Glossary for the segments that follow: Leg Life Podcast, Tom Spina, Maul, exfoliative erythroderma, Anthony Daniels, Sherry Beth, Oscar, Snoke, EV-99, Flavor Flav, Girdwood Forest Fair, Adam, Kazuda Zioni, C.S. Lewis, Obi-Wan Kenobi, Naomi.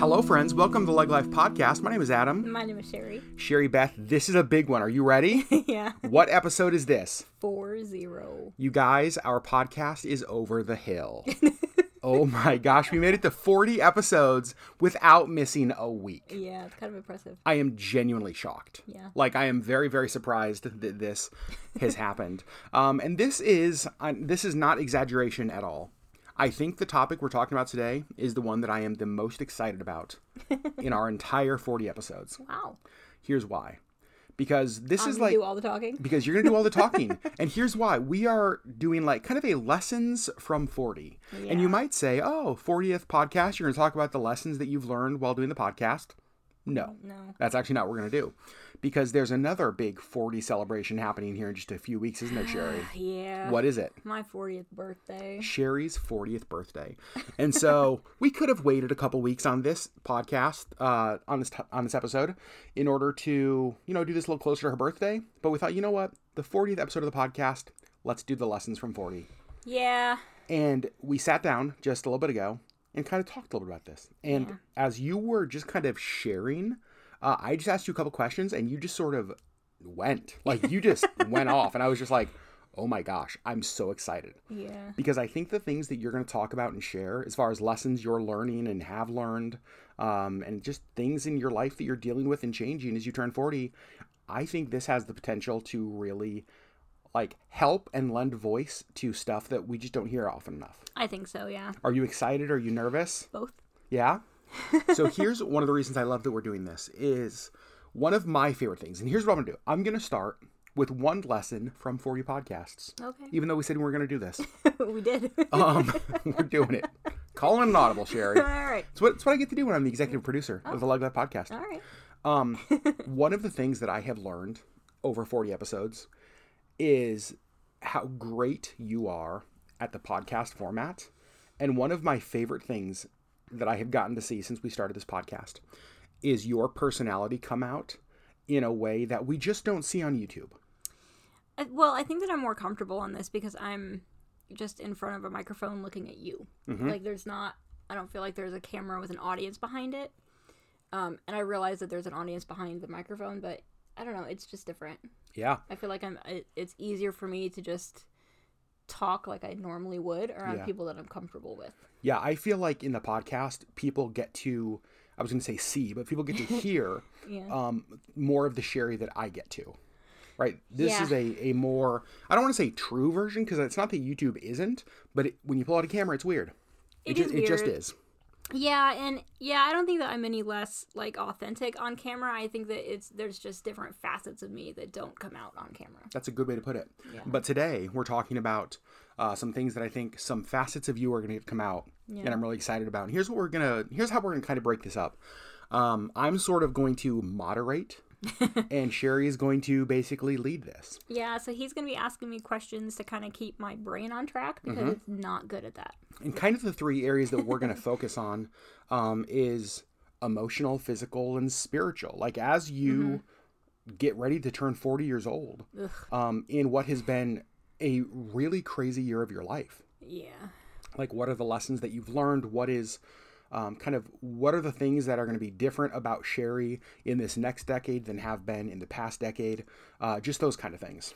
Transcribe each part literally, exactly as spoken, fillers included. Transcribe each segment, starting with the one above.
Hello, friends. Welcome to the Leg Life Podcast. My name is Adam. My name is Sherry. Sherry Beth, this is a big one. Are you ready? Yeah. What episode is this? Four zero. You guys, our podcast is over the hill. Oh my gosh, we made it to forty episodes without missing a week. Yeah, it's kind of impressive. I am genuinely shocked. Yeah. Like, I am very, very surprised that this has happened. Um, and this is uh, this is not exaggeration at all. I think the topic we're talking about today is the one that I am the most excited about in our entire forty episodes. Wow. Here's why. Because this I'm is like... I'm going to do all the talking? Because you're going to do all the talking. And here's why. We are doing like kind of a lessons from forty. Yeah. And you might say, oh, fortieth podcast, you're going to talk about the lessons that you've learned while doing the podcast. No. No. That's actually not what we're going to do. Because there's another big forty celebration happening here in just a few weeks, isn't there, Sherry? Yeah. What is it? My fortieth birthday. Sherry's fortieth birthday. And so we could have waited a couple weeks on this podcast, uh, on this t- on this episode, in order to, you know, do this a little closer to her birthday. But we thought, you know what? The fortieth episode of the podcast, let's do the lessons from forty. Yeah. And we sat down just a little bit ago and kind of talked a little bit about this. And yeah. As you were just kind of sharing... Uh, I just asked you a couple questions, and you just sort of went. Like, you just went off, and I was just like, oh my gosh, I'm so excited. Yeah. Because I think the things that you're going to talk about and share, as far as lessons you're learning and have learned, um, and just things in your life that you're dealing with and changing as you turn forty, I think this has the potential to really, like, help and lend voice to stuff that we just don't hear often enough. I think so, yeah. Are you excited? Are you nervous? Both. Yeah? So here's one of the reasons I love that we're doing this is one of my favorite things. And here's what I'm going to do. I'm going to start with one lesson from forty podcasts. Okay. Even though we said we were going to do this. We did. um, We're doing it. Calling an audible, Sherry. All right. It's what, it's what I get to do when I'm the executive producer oh. of the Leg Life Podcast. All right. Um, one of the things that I have learned over forty episodes is how great you are at the podcast format. And one of my favorite things that I have gotten to see since we started this podcast is your personality come out in a way that we just don't see on YouTube. Well, I think that I'm more comfortable on this because I'm just in front of a microphone looking at you. Mm-hmm. Like there's not, I don't feel like there's a camera with an audience behind it. Um, and I realize that there's an audience behind the microphone, but I don't know. It's just different. Yeah. I feel like I'm, it's easier for me to just talk like I normally would around yeah. people that I'm comfortable with. Yeah, I feel like in the podcast, people get to, I was going to say see, but people get to hear yeah. um, more of the Sherry that I get to, right? This yeah. is a, a more, I don't want to say true version because it's not that YouTube isn't, but it, when you pull out a camera, it's weird. It, it is ju- weird. It just is. Yeah, and yeah, I don't think that I'm any less like authentic on camera. I think that it's there's just different facets of me that don't come out on camera. That's a good way to put it. Yeah. But today we're talking about uh, some things that I think some facets of you are going to come out, yeah. and I'm really excited about. And here's what we're gonna here's how we're gonna kind of break this up. Um, I'm sort of going to moderate, and Sherry is going to basically lead this. Yeah, so he's going to be asking me questions to kind of keep my brain on track because mm-hmm. it's not good at that. And kind of the three areas that we're going to focus on um, is emotional, physical, and spiritual. Like as you mm-hmm. get ready to turn forty years old um, in what has been a really crazy year of your life. Yeah. Like what are the lessons that you've learned? What is... Um, kind of what are the things that are going to be different about Sherry in this next decade than have been in the past decade? Uh, just those kind of things.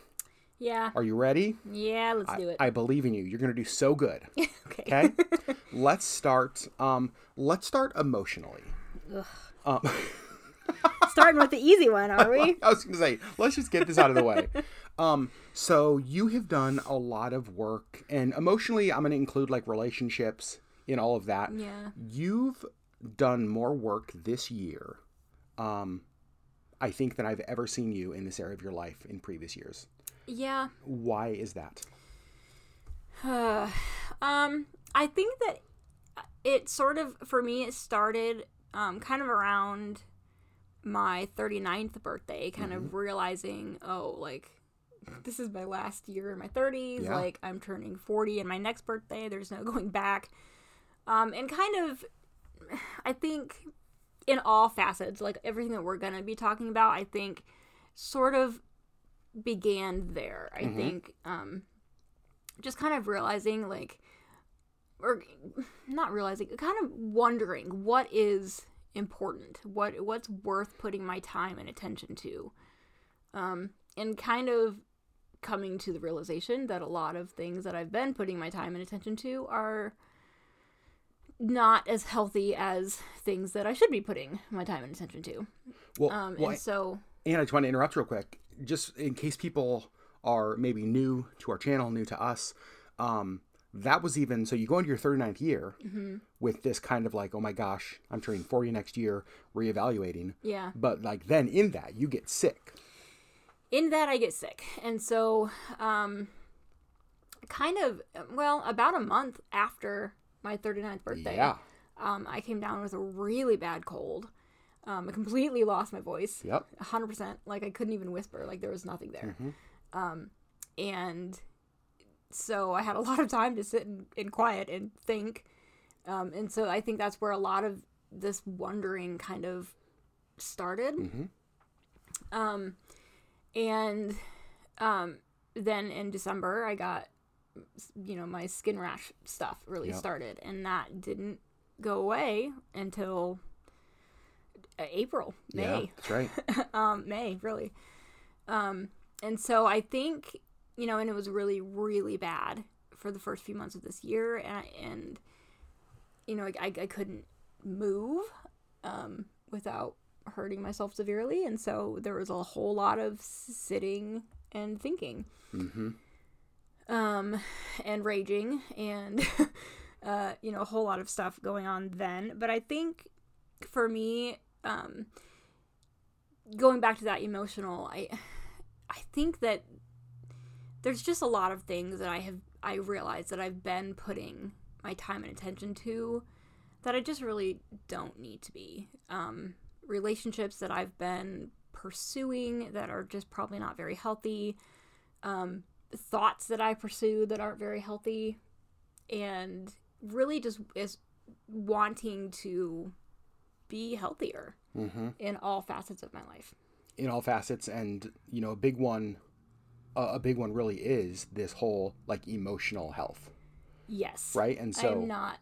Yeah. Are you ready? Yeah, let's I, do it. I believe in you. You're going to do so good. Okay. Okay? Let's start. Um, let's start emotionally. Ugh. Um, Starting with the easy one, are we? I was going to say, let's just get this out of the way. Um, so you have done a lot of work, and emotionally, I'm going to include like relationships in all of that. Yeah. You've done more work this year, um, I think, than I've ever seen you in this area of your life in previous years. Yeah. Why is that? Uh, um, I think that it sort of, for me, it started um, kind of around my thirty-ninth birthday, kind mm-hmm. of realizing, oh, like, this is my last year in my thirties. Yeah. Like, I'm turning forty in my next birthday. There's no going back. Um, and kind of, I think, in all facets, like everything that we're going to be talking about, I think sort of began there. I mm-hmm. think um, just kind of realizing, like, or not realizing, kind of wondering what is important, what what's worth putting my time and attention to, um, and kind of coming to the realization that a lot of things that I've been putting my time and attention to are not as healthy as things that I should be putting my time and attention to. Well, um, well and so, and I just want to interrupt real quick, just in case people are maybe new to our channel, new to us. Um, that was even, so you go into your thirty-ninth year mm-hmm. with this kind of like, oh my gosh, I'm turning forty next year, reevaluating. Yeah. But like then in that you get sick. In that I get sick. And so, um, kind of, well, about a month after my thirty-ninth birthday, yeah. um, I came down with a really bad cold. Um, I completely lost my voice. Yep. A hundred percent. Like I couldn't even whisper. Like there was nothing there. Mm-hmm. Um, and so I had a lot of time to sit in, in quiet and think. Um, and so I think that's where a lot of this wondering kind of started. Mm-hmm. Um, and um, then in December, I got, you know, my skin rash stuff really yep. started. And that didn't go away until April, May. Yeah, that's right. um, May, really. Um, and so I think... You know, and it was really, really bad for the first few months of this year. And, I, and you know, I, I, I couldn't move um, without hurting myself severely. And so there was a whole lot of sitting and thinking mm-hmm. um, and raging and, uh, you know, a whole lot of stuff going on then. But I think for me, um, going back to that emotional, I, I think that there's just a lot of things that I have, I realized that I've been putting my time and attention to that I just really don't need to be. Um, relationships that I've been pursuing that are just probably not very healthy. Um, thoughts that I pursue that aren't very healthy. And really just is wanting to be healthier mm-hmm. in all facets of my life. In all facets. And, you know, a big one... Uh, a big one really is this whole like emotional health. Yes. Right. And so I'm not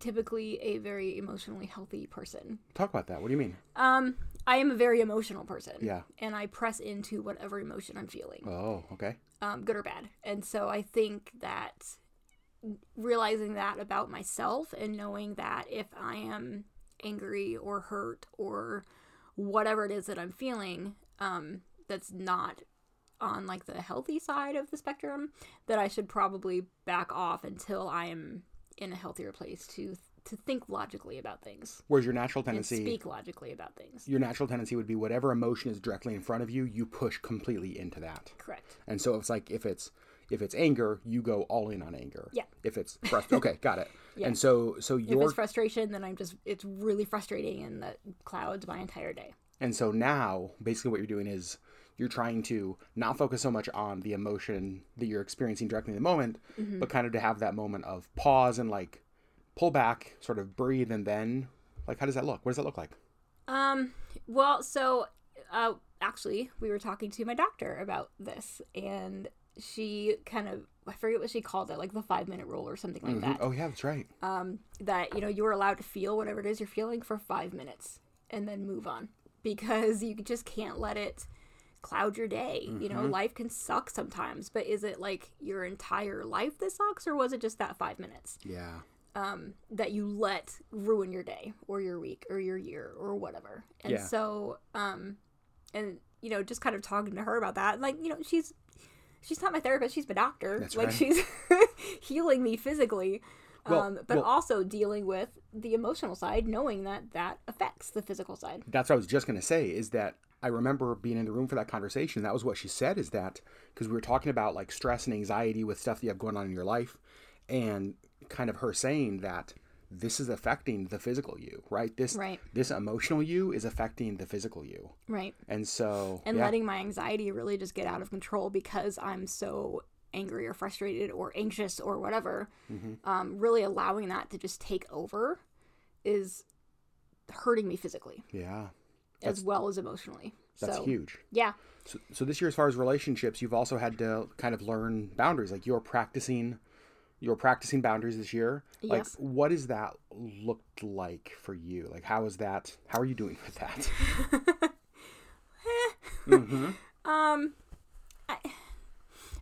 typically a very emotionally healthy person. Talk about that. What do you mean? Um, I am a very emotional person. Yeah. And I press into whatever emotion I'm feeling. Oh, okay. Um, good or bad. And so I think that realizing that about myself and knowing that if I am angry or hurt or whatever it is that I'm feeling, um, that's not on like the healthy side of the spectrum, that I should probably back off until I am in a healthier place to to think logically about things. Whereas your natural tendency... And speak logically about things. Your natural tendency would be whatever emotion is directly in front of you, you push completely into that. Correct. And so it's like if it's if it's anger, you go all in on anger. Yeah. If it's... Frust- okay, got it. Yeah. And so, so your... If it's frustration, then I'm just... It's really frustrating and that clouds my entire day. And so now, basically what you're doing is... You're trying to not focus so much on the emotion that you're experiencing directly in the moment, mm-hmm. but kind of to have that moment of pause and like pull back, sort of breathe. And then like, how does that look? What does that look like? Um, well, so, uh, actually we were talking to my doctor about this and she kind of, I forget what she called it, like the five minute rule or something like mm-hmm. that. Oh yeah, that's right. Um, that, you know, you were allowed to feel whatever it is you're feeling for five minutes and then move on because you just can't let it cloud your day. Mm-hmm. You know, life can suck sometimes, but is it like your entire life that sucks or was it just that five minutes? Yeah. Um, that you let ruin your day or your week or your year or whatever. And yeah. so, um, and you know, just kind of talking to her about that, like, you know, she's, she's not my therapist. She's my doctor. That's like right. She's healing me physically. Well, um, but well, also dealing with the emotional side, knowing that that affects the physical side. That's what I was just going to say is that I remember being in the room for that conversation. That was what she said is that because we were talking about like stress and anxiety with stuff that you have going on in your life and kind of her saying that this is affecting the physical you, right? This right. this emotional you is affecting the physical you. Right. And so... And yeah. letting my anxiety really just get out of control because I'm so angry or frustrated or anxious or whatever. Mm-hmm. Um, really allowing that to just take over is hurting me physically. Yeah. That's, as well as emotionally. That's so, huge. Yeah. So, so this year, as far as relationships, you've also had to kind of learn boundaries. Like you're practicing you're practicing boundaries this year. Yes. Like, what has that looked like for you? Like, how is that? How are you doing with that? mm-hmm. Um, I,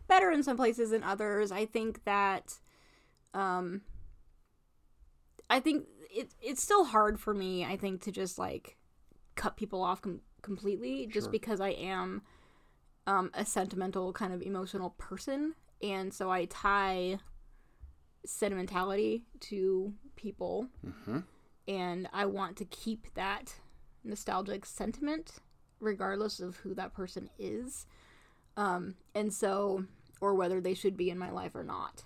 better in some places than others. I think that, um, I think it it's still hard for me, I think, to just like cut people off com- completely just sure. because I am um, a sentimental kind of emotional person. And so I tie sentimentality to people, mm-hmm. and I want to keep that nostalgic sentiment regardless of who that person is, um, and so, or whether they should be in my life or not.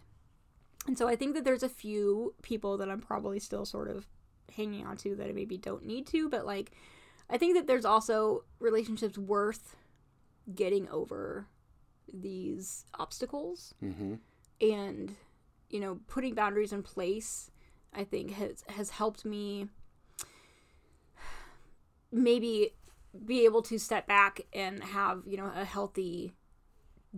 And so I think that there's a few people that I'm probably still sort of hanging on to that I maybe don't need to, but like, I think that there's also relationships worth getting over these obstacles, mm-hmm. and, you know, putting boundaries in place, I think has, has helped me maybe be able to step back and have, you know, a healthy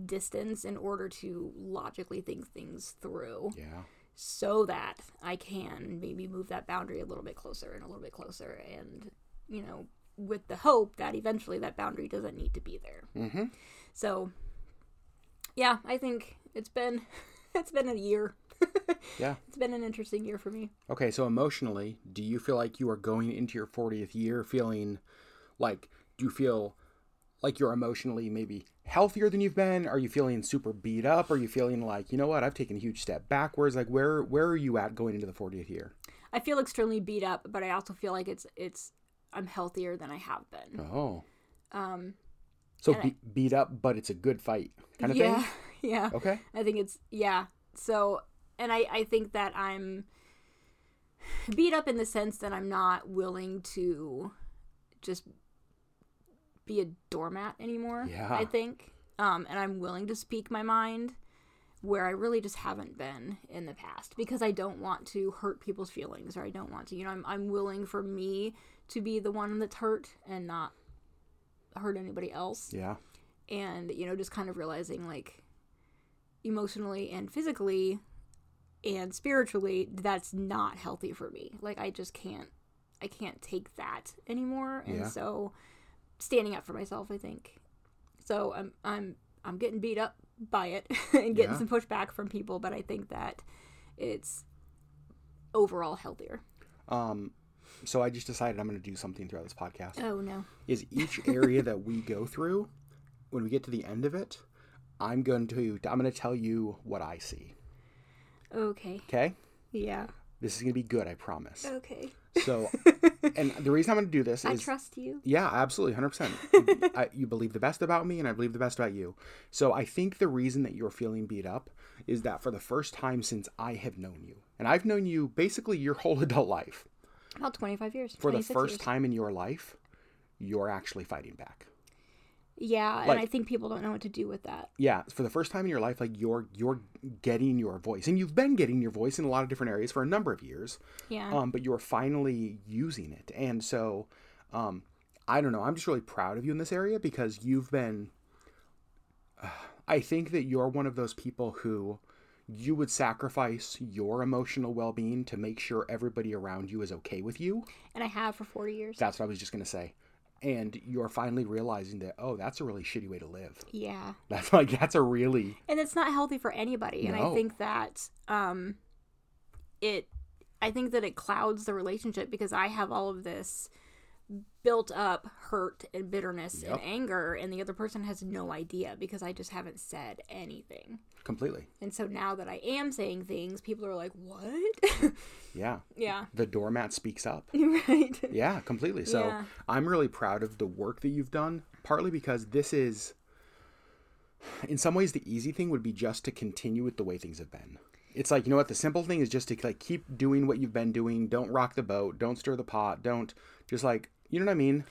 distance in order to logically think things through. Yeah. So that I can maybe move that boundary a little bit closer and a little bit closer, and, you know, with the hope that eventually that boundary doesn't need to be there. Mm-hmm. So, yeah, I think it's been it's been a year. Yeah. It's been an interesting year for me. Okay, so emotionally, do you feel like you are going into your fortieth year feeling like, do you feel like you're emotionally maybe healthier than you've been? Are you feeling super beat up? Are you feeling like, you know what, I've taken a huge step backwards? Like, where where are you at going into the fortieth year? I feel extremely beat up, but I also feel like it's it's I'm healthier than I have been. Oh. Um. So be, I, beat up, but it's a good fight kind of yeah, thing? Yeah, yeah. Okay. I think it's, yeah. So, and I, I think that I'm beat up in the sense that I'm not willing to just be a doormat anymore, yeah. I think. Um, and I'm willing to speak my mind where I really just haven't been in the past, because I don't want to hurt people's feelings, or I don't want to, you know, I'm I'm willing for me to be the one that's hurt and not hurt anybody else. Yeah. And, you know, just kind of realizing, like, emotionally and physically and spiritually, that's not healthy for me. Like, I just can't, I can't take that anymore. And yeah. so standing up for myself, I think. So I'm, I'm, I'm getting beat up by it and getting yeah. some pushback from people, but I think that it's overall healthier. Um, So I just decided I'm going to do something throughout this podcast. Oh, no. Is each area that we go through, when we get to the end of it, I'm going to I'm going to tell you what I see. Okay. Okay? Yeah. This is going to be good, I promise. Okay. So, and the reason I'm going to do this is... I trust you. Yeah, absolutely, one hundred percent. I, you believe the best about me, and I believe the best about you. So I think the reason that you're feeling beat up is that for the first time since I have known you, and I've known you basically your whole adult life. About twenty-five years. For the first years. time in your life, you're actually fighting back. Yeah, like, and I think people don't know what to do with that. Yeah, for the first time in your life, like, you're you're getting your voice. And you've been getting your voice in a lot of different areas for a number of years. Yeah. Um, but you're finally using it. And so, um, I don't know, I'm just really proud of you in this area, because you've been... Uh, I think that you're one of those people who... you would sacrifice your emotional well-being to make sure everybody around you is okay with you. And I have for forty years. That's what I was just going to say. And you're finally realizing that, oh, that's a really shitty way to live. Yeah. That's like, that's a really... And it's not healthy for anybody. No. And I think that um, it, I think that it clouds the relationship, because I have all of this built up hurt and bitterness yep. and anger, and the other person has no idea, because I just haven't said anything. Completely. And so now that I am saying things, people are like, what? Yeah. Yeah. The doormat speaks up. Right. Yeah, completely. So yeah. I'm really proud of the work that you've done, partly because this is, in some ways, the easy thing would be just to continue with the way things have been. It's like, you know what, the simple thing is just to like keep doing what you've been doing. Don't rock the boat. Don't stir the pot. Don't just like, you know what I mean?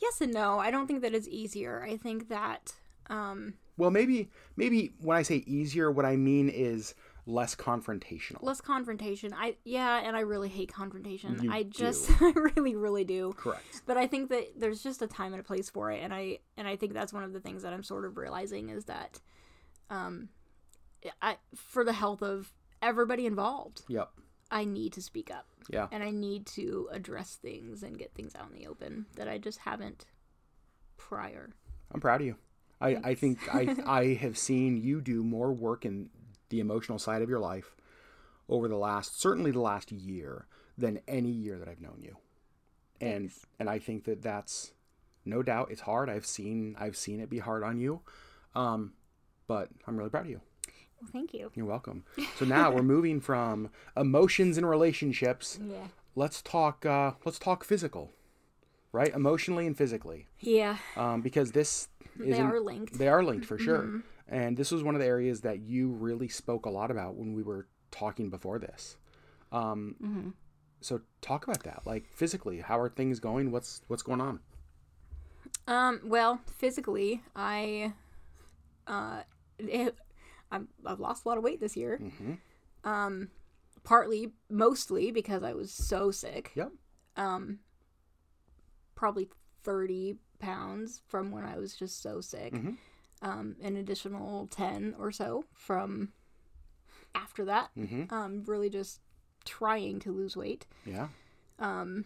Yes and no. I don't think that it's easier. I think that... Um, well, maybe maybe when I say easier, what I mean is less confrontational. Less confrontation. I Yeah, and I really hate confrontation. You I just, do. I really, really do. Correct. But I think that there's just a time and a place for it. And I and I think that's one of the things that I'm sort of realizing is that... um. I, for the health of everybody involved. Yep. I need to speak up. Yeah. And I need to address things and get things out in the open that I just haven't prior. I'm proud of you. I, I think I I have seen you do more work in the emotional side of your life over the last, certainly the last year, than any year that I've known you. And Thanks. and I think that that's, no doubt, it's hard. I've seen I've seen it be hard on you. Um, but I'm really proud of you. Well, thank you. You're welcome. So now we're moving from emotions and relationships. Yeah. Let's talk uh, let's talk physical. Right? Emotionally and physically. Yeah. Um, because this is... They are linked. They are linked, for sure. Mm-hmm. And this was one of the areas that you really spoke a lot about when we were talking before this. Um, mm-hmm. So talk about that. Like, physically, how are things going? What's what's going on? Um, well, physically, I... Uh, it, I'm, I've lost a lot of weight this year. Mm-hmm. Um, partly, mostly, because I was so sick. Yep. Um... probably thirty pounds from when I was just so sick. Mm-hmm. Um, an additional ten or so from after that. Mm-hmm. Um, really just trying to lose weight. Yeah. Um,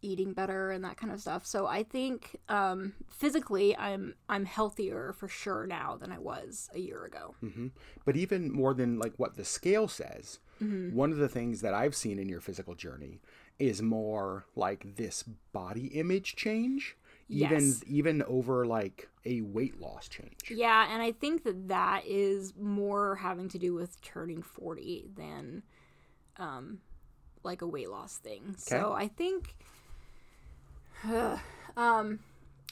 eating better and that kind of stuff. So I think um, physically I'm I'm healthier for sure now than I was a year ago. Mm-hmm. But even more than like what the scale says, mm-hmm. one of the things that I've seen in your physical journey is more like this body image change, even yes. even over like a weight loss change. Yeah, and I think that that is more having to do with turning forty than um, like a weight loss thing. Okay. So I think uh, um,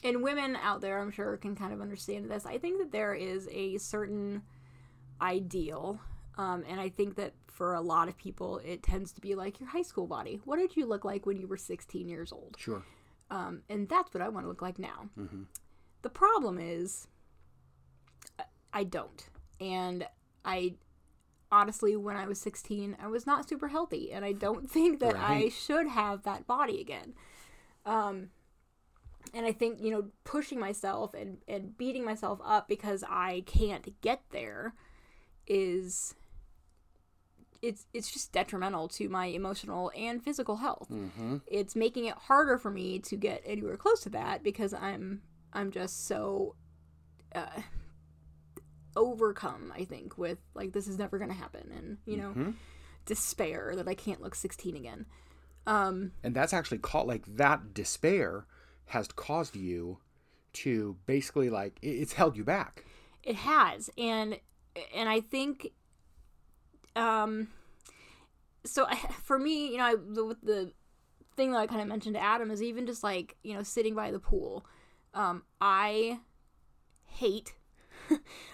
and women out there, I'm sure, can kind of understand this. I think that there is a certain ideal. Um, and I think that for a lot of people, it tends to be like your high school body. What did you look like when you were sixteen years old? Sure. Um, and that's what I want to look like now. Mm-hmm. The problem is I don't. And I honestly, when I was sixteen, I was not super healthy. And I don't think that right. I should have that body again. Um, and I think, you know, pushing myself and, and beating myself up because I can't get there is... It's it's just detrimental to my emotional and physical health. Mm-hmm. It's making it harder for me to get anywhere close to that because I'm I'm just so uh, overcome, I think, with like this is never going to happen and, you know, mm-hmm. despair that I can't look sixteen again. Um, and that's actually caught like that despair has caused you to basically like it, it's held you back. It has. And and I think. Um, so I, for me, you know, I, the, the thing that I kind of mentioned to Adam is even just like, you know, sitting by the pool. Um, I hate,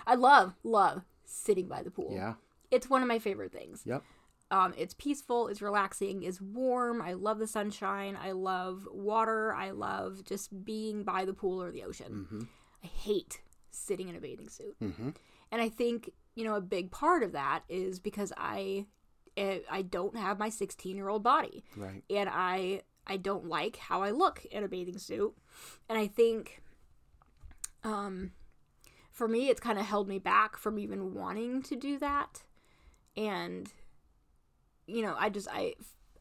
I love, love sitting by the pool. Yeah. It's one of my favorite things. Yep. Um, it's peaceful, it's relaxing, it's warm. I love the sunshine. I love water. I love just being by the pool or the ocean. Mm-hmm. I hate sitting in a bathing suit. Mm-hmm. And I think, you know, a big part of that is because I, I don't have my sixteen-year-old body. Right. And I, I don't like how I look in a bathing suit. And I think, um, for me, it's kind of held me back from even wanting to do that. And, you know, I just, I,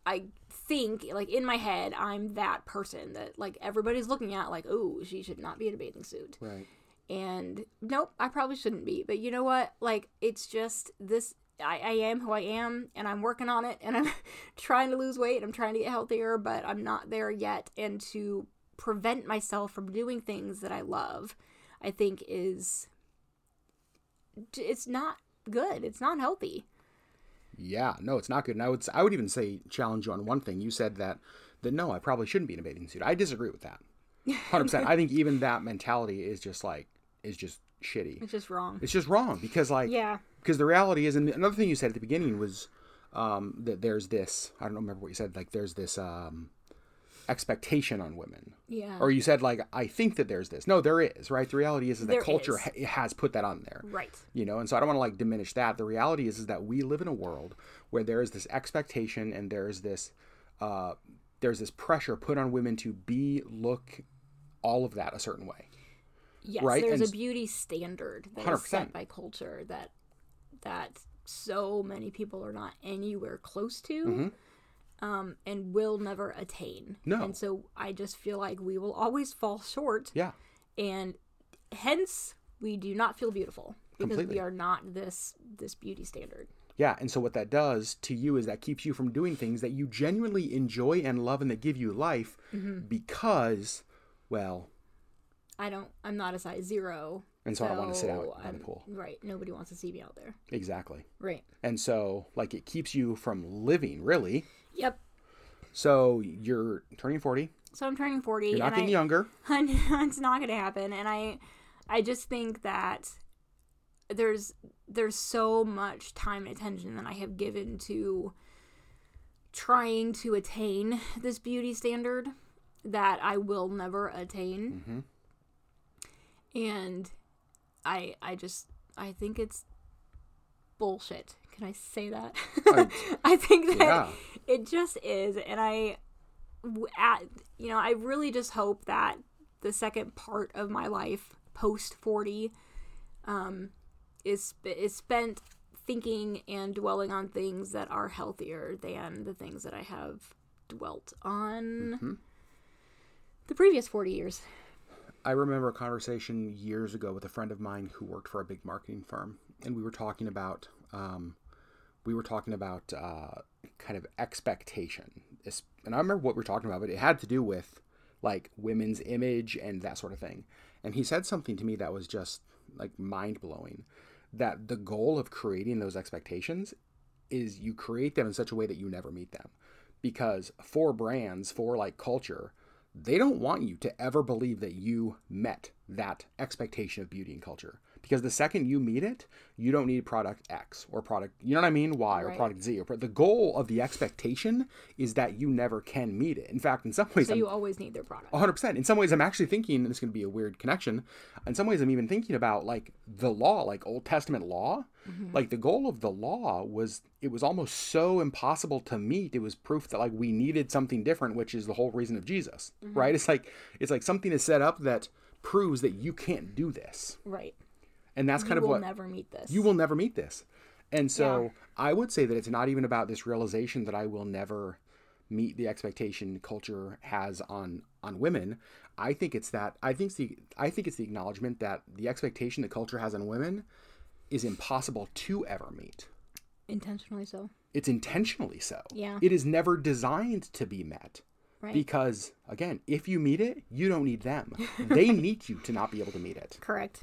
I think, like, in my head, I'm that person that, like, everybody's looking at, like, oh, she should not be in a bathing suit. Right. And nope, I probably shouldn't be. But you know what? Like, it's just this, I, I am who I am, and I'm working on it, and I'm trying to lose weight, I'm trying to get healthier, but I'm not there yet. And to prevent myself from doing things that I love, I think is, it's not good. It's not healthy. Yeah, no, it's not good. And I would, I would even say challenge you on one thing. You said that, that no, I probably shouldn't be in a bathing suit. I disagree with that. one hundred percent. I think even that mentality is just like, is just shitty. It's just wrong. It's just wrong because like, yeah. Because the reality is, and another thing you said at the beginning was um, that there's this, I don't remember what you said, like there's this um, expectation on women. Yeah. Or you said like, I think that there's this. No, there is, right? The reality is, is that there culture is. Ha- has put that on there. Right. You know, and so I don't want to like diminish that. The reality is, is that we live in a world where there is this expectation and there's this, uh, there's this pressure put on women to be, look, all of that a certain way. Yes, right? There's and a beauty standard that one hundred percent. Is set by culture that that so many people are not anywhere close to, mm-hmm. um, and will never attain. No. And so I just feel like we will always fall short. Yeah. And hence we do not feel beautiful because Completely. we are not this this beauty standard. Yeah, and so what that does to you is that keeps you from doing things that you genuinely enjoy and love and that give you life, mm-hmm. because, well, I don't, I'm not a size zero. And so, so I don't want to sit out I'm, by the pool. Right. Nobody wants to see me out there. Exactly. Right. And so, like, it keeps you from living, really. Yep. So you're turning forty. So I'm turning forty. You're not and getting I, younger. I know, it's not going to happen. And I, I just think that there's there's so much time and attention that I have given to trying to attain this beauty standard that I will never attain. Mm-hmm. And I I just, I think it's bullshit. Can I say that? I, I think that yeah. it just is. And I, at, you know, I really just hope that the second part of my life, post forty, um, is is spent thinking and dwelling on things that are healthier than the things that I have dwelt on mm-hmm. the previous forty years. I remember a conversation years ago with a friend of mine who worked for a big marketing firm, and we were talking about um, we were talking about uh, kind of expectation, and I remember what we were talking about, but it had to do with like women's image and that sort of thing. And he said something to me that was just like mind-blowing, that the goal of creating those expectations is you create them in such a way that you never meet them, because for brands, for like culture, they don't want you to ever believe that you met that expectation of beauty and culture, because the second you meet it, you don't need product X or product, you know what I mean, Y, right. or product Z. Or the goal of the expectation is that you never can meet it. In fact, in some ways, so you I'm, always need their product. one hundred percent. In some ways, I'm actually thinking, and it's going to be a weird connection, in some ways, I'm even thinking about like the law, like Old Testament law. Mm-hmm. Like the goal of the law was, it was almost so impossible to meet. It was proof that like we needed something different, which is the whole reason of Jesus, mm-hmm. right? It's like, it's like something is set up that proves that you can't do this. Right. And that's kind you of what... You will never meet this. You will never meet this. And so yeah. I would say that it's not even about this realization that I will never meet the expectation culture has on, on women. I think it's that... I think, the, I think it's the acknowledgement that the expectation that culture has on women is impossible to ever meet. Intentionally so. It's intentionally so. Yeah. It is never designed to be met. Right. Because, again, if you meet it, you don't need them. They need you to not be able to meet it. Correct.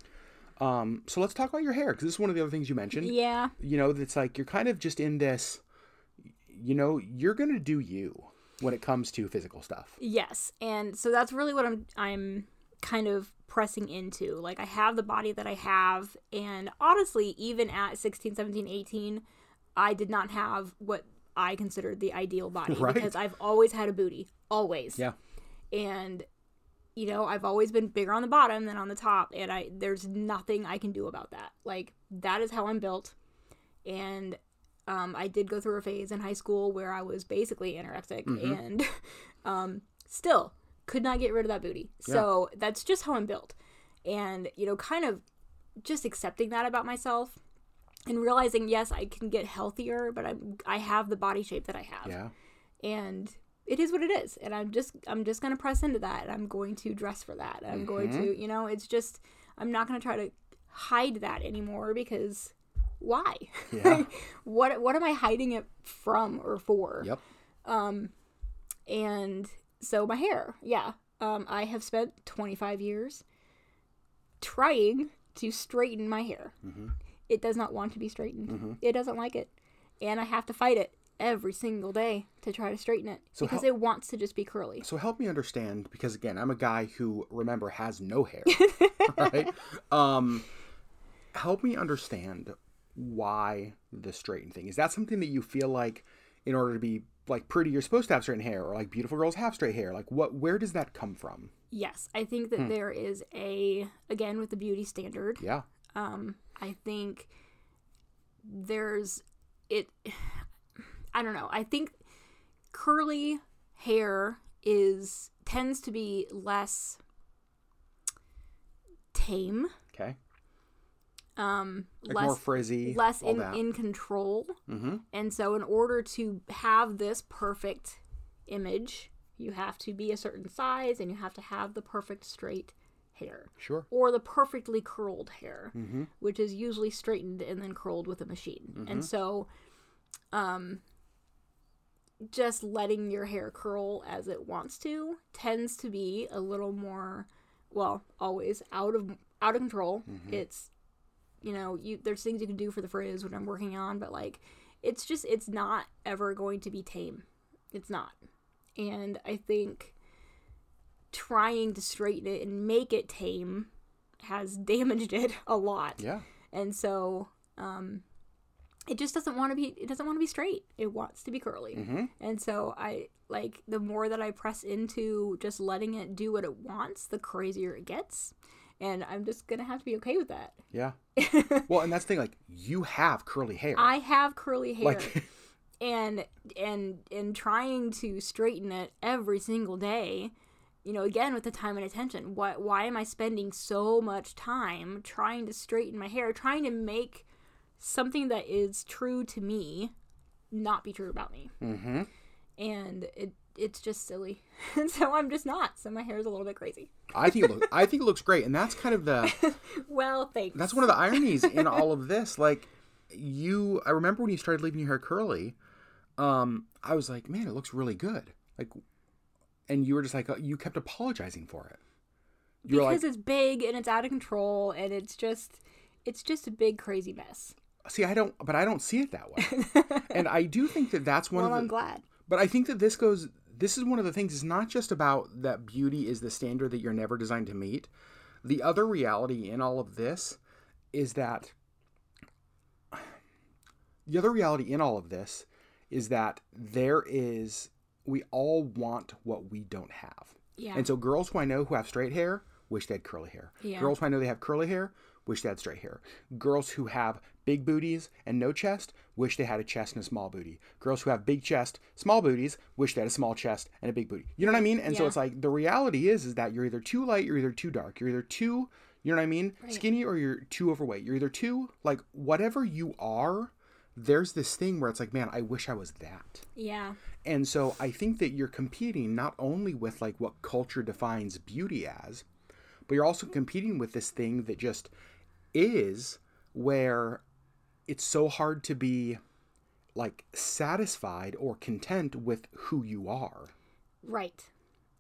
Um, so let's talk about your hair, because this is one of the other things you mentioned. Yeah. You know, it's like you're kind of just in this, you know, you're going to do you when it comes to physical stuff. Yes. And so that's really what I'm I'm kind of pressing into. Like, I have the body that I have. And honestly, even at sixteen, seventeen, eighteen, I did not have what I considered the ideal body. Right. Because I've always had a booty. Always. Yeah. And... you know, I've always been bigger on the bottom than on the top, and I there's nothing I can do about that. Like, that is how I'm built. And um, I did go through a phase in high school where I was basically anorexic, mm-hmm. and um, still could not get rid of that booty. Yeah. So that's just how I'm built. And, you know, kind of just accepting that about myself and realizing, yes, I can get healthier, but I'm, I have the body shape that I have. Yeah. And... it is what it is, and I'm just I'm just gonna press into that, and I'm going to dress for that. I'm mm-hmm. going to, you know, it's just I'm not gonna try to hide that anymore, because why? Yeah. what what am I hiding it from or for? Yep. Um, and so my hair, yeah. Um, I have spent twenty-five years trying to straighten my hair. Mm-hmm. It does not want to be straightened. Mm-hmm. It doesn't like it, and I have to fight it every single day to try to straighten it, so because hel- it wants to just be curly. So help me understand, because again, I'm a guy who, remember, has no hair, right? Um, help me understand why the straighten thing. Is that something that you feel like in order to be like pretty, you're supposed to have straight hair, or like beautiful girls have straight hair? Like what, where does that come from? Yes. I think that hmm. there is a, again, with the beauty standard. Yeah. Um, I think there's it, I don't know. I think curly hair is tends to be less tame. Okay. um, like less more frizzy, less in, in control. Mm-hmm. And so in order to have this perfect image, you have to be a certain size and you have to have the perfect straight hair. Sure. Or the perfectly curled hair, mm-hmm. which is usually straightened and then curled with a machine. Mm-hmm. And so um, just letting your hair curl as it wants to tends to be a little more, well, always out of out of control. Mm-hmm. It's, you know, you there's things you can do for the frizz, which I'm working on, but like it's just, it's not ever going to be tame. It's not. And I think trying to straighten it and make it tame has damaged it a lot. Yeah. And so um, it just doesn't want to be, it doesn't want to be straight. It wants to be curly. Mm-hmm. And so I, like, the more that I press into just letting it do what it wants, the crazier it gets. And I'm just going to have to be okay with that. Yeah. Well, and that's the thing, like, you have curly hair. I have curly hair. Like... And and and trying to straighten it every single day, you know, again with the time and attention. What? Why am I spending so much time trying to straighten my hair, trying to make something that is true to me not be true about me? Mm-hmm. And it it's just silly, and so I'm just not. So my hair is a little bit crazy. I think it looks, I think it looks great, and that's kind of the well, thanks. That's one of the ironies in all of this. Like you, I remember when you started leaving your hair curly. Um, I was like, man, it looks really good. Like, and you were just like, you kept apologizing for it. You because like, it's big and it's out of control and it's just, it's just a big crazy mess. See, I don't, but I don't see it that way. And I do think that that's one well, of the, I'm glad. But I think that this goes, this is one of the things, it's not just about that beauty is the standard that you're never designed to meet. The other reality in all of this is that, the other reality in all of this is that there is, we all want what we don't have. Yeah. And so girls who I know who have straight hair wish they had curly hair. Yeah. Girls who I know they have curly hair wish they had straight hair. Girls who have big booties and no chest wish they had a chest and a small booty. Girls who have big chest, small booties wish they had a small chest and a big booty. You know what I mean? And yeah. So it's like the reality is, is that you're either too light, you're either too dark, you're either too, you know what I mean, right. skinny, or you're too overweight. You're either too, like, whatever you are, there's this thing where it's like, man, I wish I was that. Yeah. And so I think that you're competing not only with like what culture defines beauty as, but you're also competing with this thing that just is, where it's so hard to be like satisfied or content with who you are. Right.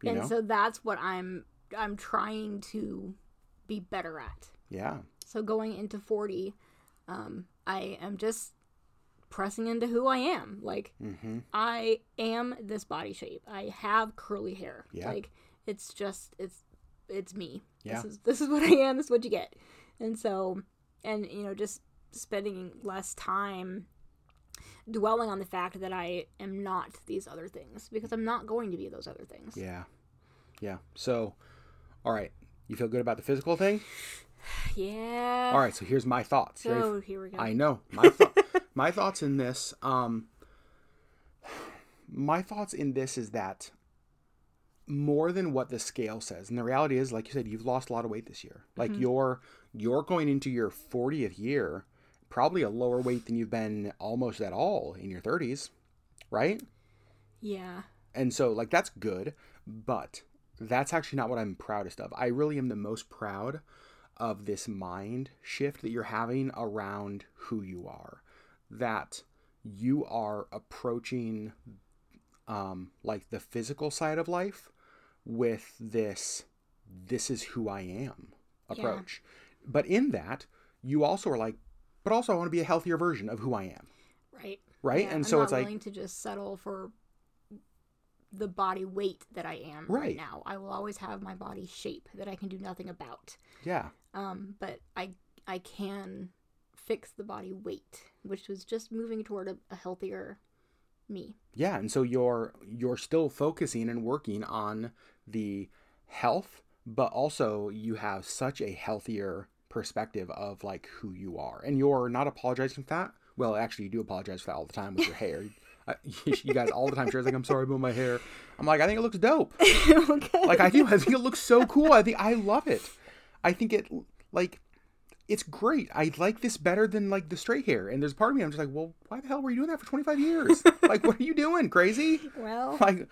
You and know? So that's what I'm, I'm trying to be better at. Yeah. So going into forty, um, I am just pressing into who I am. Like, mm-hmm. I am this body shape. I have curly hair. Yeah. Like, it's just, it's, it's me. Yeah. This is, this is what I am. This is what you get. And so, and, you know, just spending less time dwelling on the fact that I am not these other things, because I'm not going to be those other things. Yeah. Yeah. So, all right. You feel good about the physical thing? Yeah. All right. So here's my thoughts. So here we go. I know. My thoughts. My thoughts in this, um, my thoughts in this is that more than what the scale says, and the reality is, like you said, you've lost a lot of weight this year. Like mm-hmm. you're, you're going into your fortieth year, probably a lower weight than you've been almost at all in your thirties, right? Yeah. And so like, that's good, but that's actually not what I'm proudest of. I really am the most proud of this mind shift that you're having around who you are. That you are approaching um, like the physical side of life with this, this is who I am approach. Yeah. But in that, you also are like, but also I want to be a healthier version of who I am. Right. Right. Yeah, and I'm so it's like, I'm not willing to just settle for the body weight that I am right. right now. I will always have my body shape that I can do nothing about. Yeah. Um, but I, I can fix the body weight, which was just moving toward a, a healthier me. Yeah. And so you're you're still focusing and working on the health, but also you have such a healthier perspective of like who you are, and you're not apologizing for that. Well, actually, you do apologize for that all the time with your hair. I, you guys all the time. Sherry's like, I'm sorry about my hair. I'm like, I think it looks dope. Okay. Like I think I think it looks so cool. I think I love it. I think it like it's great. I like this better than like the straight hair. And there's part of me, I'm just like, well, why the hell were you doing that for twenty-five years? Like, what are you doing? Crazy? Well, like,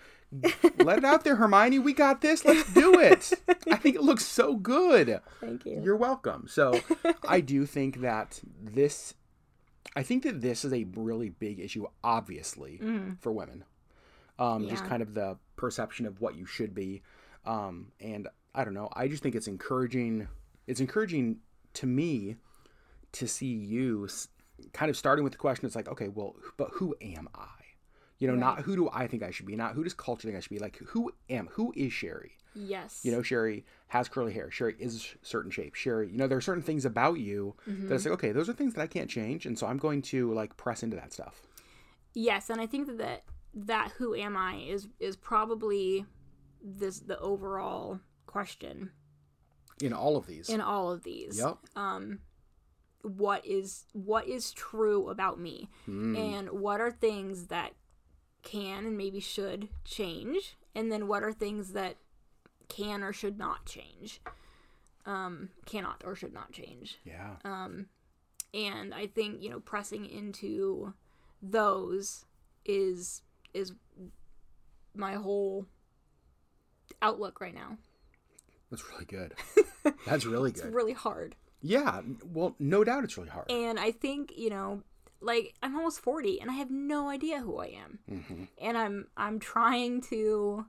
let it out there, Hermione. We got this. Let's do it. I think it looks so good. Thank you. You're welcome. So I do think that this, I think that this is a really big issue, obviously, mm. for women. Um, yeah. Just kind of the perception of what you should be. Um, and I don't know. I just think it's encouraging. It's encouraging to me to see you kind of starting with the question. It's like, okay, well, but who am I? You know, right. Not who do I think I should be? Not who does culture think I should be? Like, who am, who is Sherry? Yes. You know, Sherry has curly hair. Sherry is a certain shape. Sherry, you know, there are certain things about you mm-hmm. that it's like, okay, those are things that I can't change. And so I'm going to like press into that stuff. Yes. And I think that that who am I is, is probably this, the overall question. In all of these. In all of these. Yep. Um, what is, what is true about me? Mm. And what are things that can and maybe should change? And then what are things that can or should not change? Um, cannot or should not change. Yeah. Um, and I think, you know, pressing into those is, is my whole outlook right now. That's really good. That's really good. It's really hard. Yeah. Well, no doubt it's really hard. And I think, you know, like I'm almost forty and I have no idea who I am. Mm-hmm. And I'm I'm trying to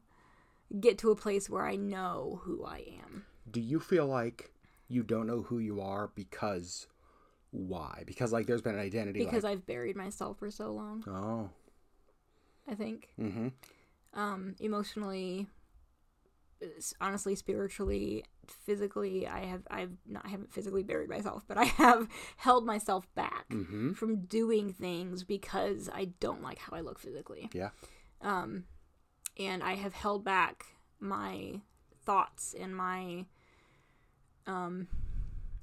get to a place where I know who I am. Do you feel like you don't know who you are because why? Because like there's been an identity. Because like... I've buried myself for so long. Oh. I think. Mm-hmm. Um, emotionally... honestly, spiritually, physically, I have I've not I haven't physically buried myself, but I have held myself back mm-hmm. from doing things because I don't like how I look physically. Yeah. Um, and I have held back my thoughts and my um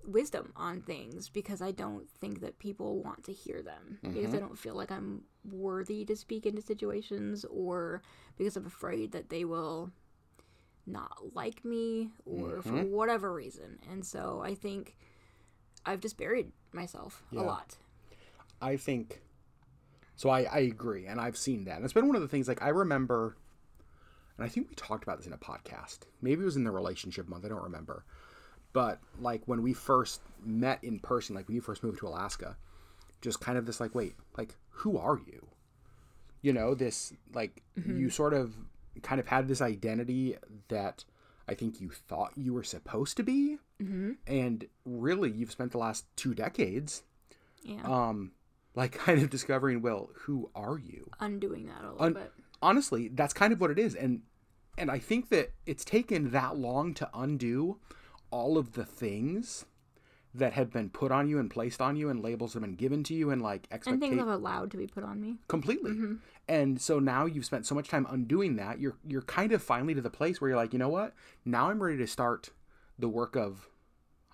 wisdom on things because I don't think that people want to hear them mm-hmm. because I don't feel like I'm worthy to speak into situations or because I'm afraid that they will not like me or mm-hmm. for whatever reason. And so I think I've just buried myself yeah. a lot. I think so. I, I agree. And I've seen that. And it's been one of the things like I remember, and I think we talked about this in a podcast, maybe it was in the relationship month. I don't remember. But like when we first met in person, like when you first moved to Alaska, just kind of this like, wait, like, who are you? You know, this like mm-hmm. you sort of kind of had this identity that I think you thought you were supposed to be. Mm-hmm. And really you've spent the last two decades, yeah. um, like kind of discovering, well, who are you? Undoing that a little Un- bit. Honestly, that's kind of what it is. And, and I think that it's taken that long to undo all of the things that have been put on you and placed on you and labels have been given to you and like expectations. And things have allowed to be put on me. Completely. Mm-hmm. And so now you've spent so much time undoing that. You're you're kind of finally to the place where you're like, you know what? Now I'm ready to start the work of,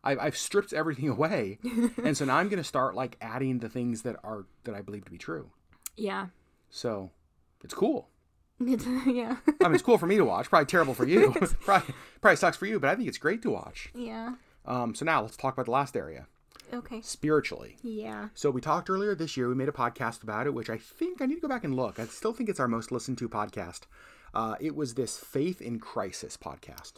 I've, I've stripped everything away. And so now I'm going to start like adding the things that are, that I believe to be true. Yeah. So it's cool. It's, yeah. I mean, it's cool for me to watch. Probably terrible for you. probably, probably sucks for you, but I think it's great to watch. Yeah. Um, so now let's talk about the last area. Okay. Spiritually. Yeah. So we talked earlier this year. We made a podcast about it, which I think I need to go back and look. I still think it's our most listened to podcast. Uh, it was this Faith in Crisis podcast.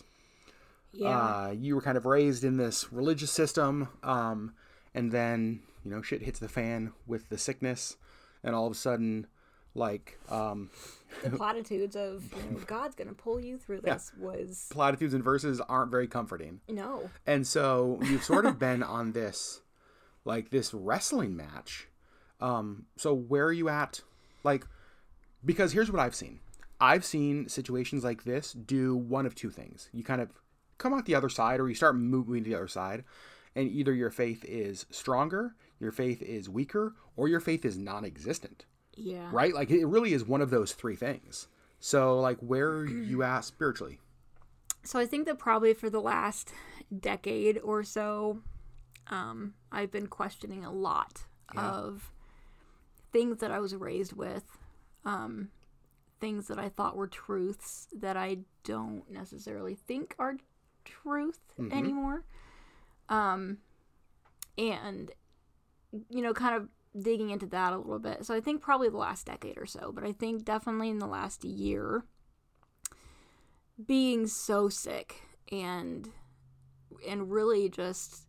Yeah. Uh, you were kind of raised in this religious system. Um, and then, you know, shit hits the fan with the sickness. And all of a sudden, like... Um, the platitudes of, you know, God's going to pull you through this yeah. was... Platitudes and verses aren't very comforting. No. And so you've sort of been on this, like, this wrestling match. Um, so where are you at? Like, because here's what I've seen. I've seen situations like this do one of two things. You kind of come out the other side or you start moving to the other side. And either your faith is stronger, your faith is weaker, or your faith is non-existent. Yeah. Right? Like, it really is one of those three things. So, like, where are you at spiritually? So, I think that probably for the last decade or so, um, I've been questioning a lot yeah. of things that I was raised with, um, things that I thought were truths that I don't necessarily think are truth mm-hmm. anymore. Um, and, you know, kind of digging into that a little bit. So I think probably the last decade or so, but I think definitely in the last year, being so sick and and really just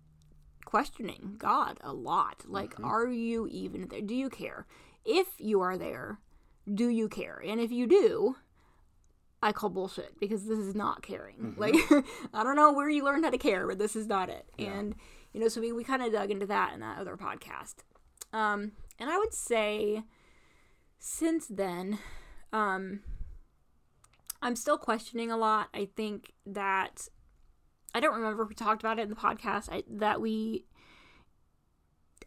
questioning God a lot. Like, mm-hmm. Are you even there? Do you care? If you are there, do you care? And if you do, I call bullshit, because this is not caring. Mm-hmm. Like, I don't know where you learned how to care, but this is not it. Yeah. And, you know, so we, we kind of dug into that in that other podcast. Um, and I would say since then, um, I'm still questioning a lot. I think that, I don't remember if we talked about it in the podcast, I, that we,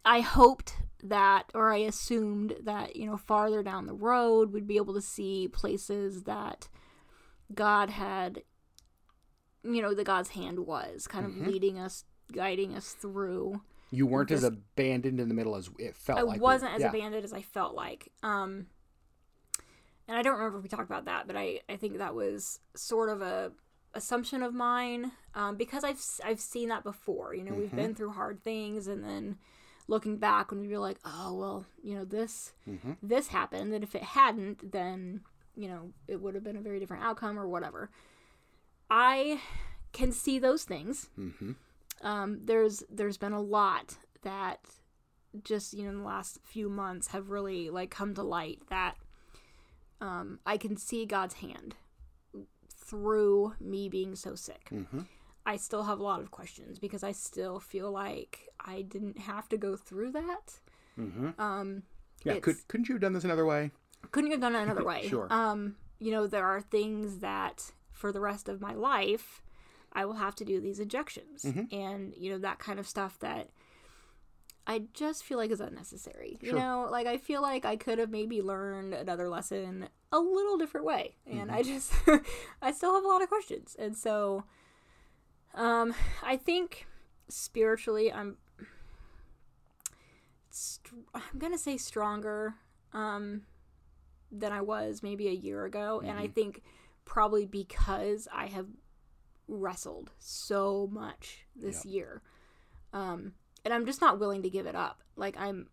I hoped that, or I assumed that, you know, farther down the road, we'd be able to see places that God had, you know, the God's hand was kind of mm-hmm. leading us, guiding us through. You weren't just as abandoned in the middle as it felt I like. I wasn't as yeah. abandoned as I felt like. Um, and I don't remember if we talked about that, but I, I think that was sort of a assumption of mine, um, because I've I've seen that before. You know, mm-hmm. we've been through hard things, and then looking back when we were like, oh, well, you know, this mm-hmm. this happened, and if it hadn't, then, you know, it would have been a very different outcome or whatever. I can see those things. Mm-hmm. Um, there's, there's been a lot that just, you know, in the last few months have really like come to light that, um, I can see God's hand through me being so sick. Mm-hmm. I still have a lot of questions because I still feel like I didn't have to go through that. Mm-hmm. Um, yeah. Could, couldn't you have done this another way? Couldn't you have done it another way? Sure. Um, you know, there are things that for the rest of my life, I will have to do these injections mm-hmm. and, you know, that kind of stuff that I just feel like is unnecessary. Sure. You know, like I feel like I could have maybe learned another lesson a little different way. And mm-hmm. I just, I still have a lot of questions. And so, um, I think spiritually I'm, st- I'm going to say stronger, um, than I was maybe a year ago. Mm-hmm. And I think probably because I have wrestled so much this yep. year. Um, and I'm just not willing to give it up. Like I'm,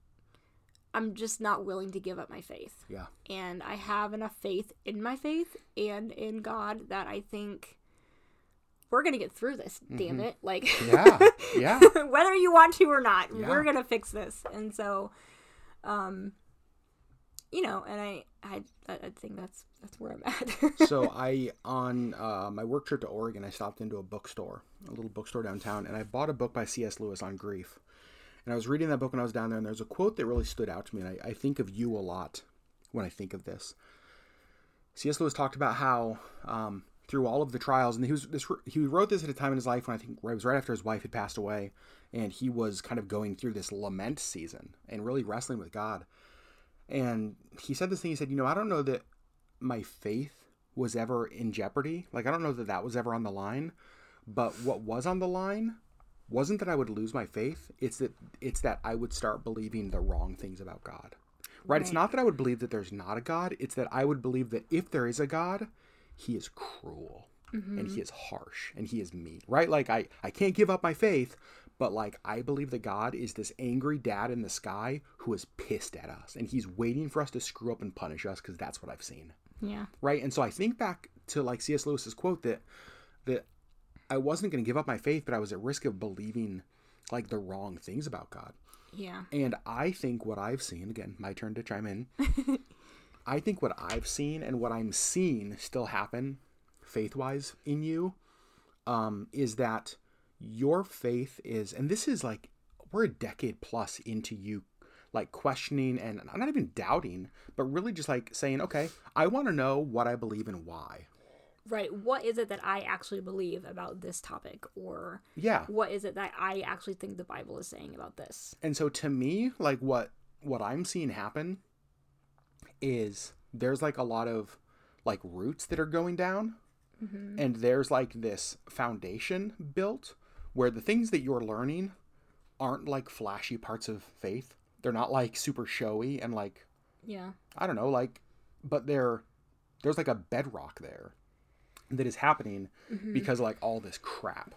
I'm just not willing to give up my faith. Yeah. And I have enough faith in my faith and in God that I think we're going to get through this. Mm-hmm. Damn it. Like, yeah. Yeah. whether you want to or not, yeah. we're going to fix this. And so, um, you know, and I, I, I think that's, that's where I'm at. So I, on uh, my work trip to Oregon, I stopped into a bookstore, a little bookstore downtown, and I bought a book by C S Lewis on grief. And I was reading that book when I was down there, and there's a quote that really stood out to me, and I, I think of you a lot when I think of this. C S Lewis talked about how um, through all of the trials, and he was this, he wrote this at a time in his life when I think it was right after his wife had passed away, and he was kind of going through this lament season and really wrestling with God. And he said this thing, he said, you know, I don't know that my faith was ever in jeopardy. Like, I don't know that that was ever on the line, but what was on the line wasn't that I would lose my faith. It's that, it's that I would start believing the wrong things about God, right? right? It's not that I would believe that there's not a God. It's that I would believe that if there is a God, he is cruel mm-hmm. and he is harsh and he is mean, right? Like I, I can't give up my faith. But, like, I believe that God is this angry dad in the sky who is pissed at us. And he's waiting for us to screw up and punish us because that's what I've seen. Yeah. Right? And so I think back to, like, C S Lewis's quote that that I wasn't going to give up my faith, but I was at risk of believing, like, the wrong things about God. Yeah. And I think what I've seen, again, my turn to chime in. I think what I've seen and what I'm seeing still happen faith-wise in you um, is that your faith is, and this is like, we're a decade plus into you like questioning and not even doubting, but really just like saying, okay, I want to know what I believe and why. Right. What is it that I actually believe about this topic? Or yeah, what is it that I actually think the Bible is saying about this? And so to me, like what, what I'm seeing happen is there's like a lot of like roots that are going down mm-hmm. and there's like this foundation built where the things that you're learning aren't like flashy parts of faith. They're not like super showy and like, yeah, I don't know, like, but they're, there's like a bedrock there that is happening mm-hmm. because like all this crap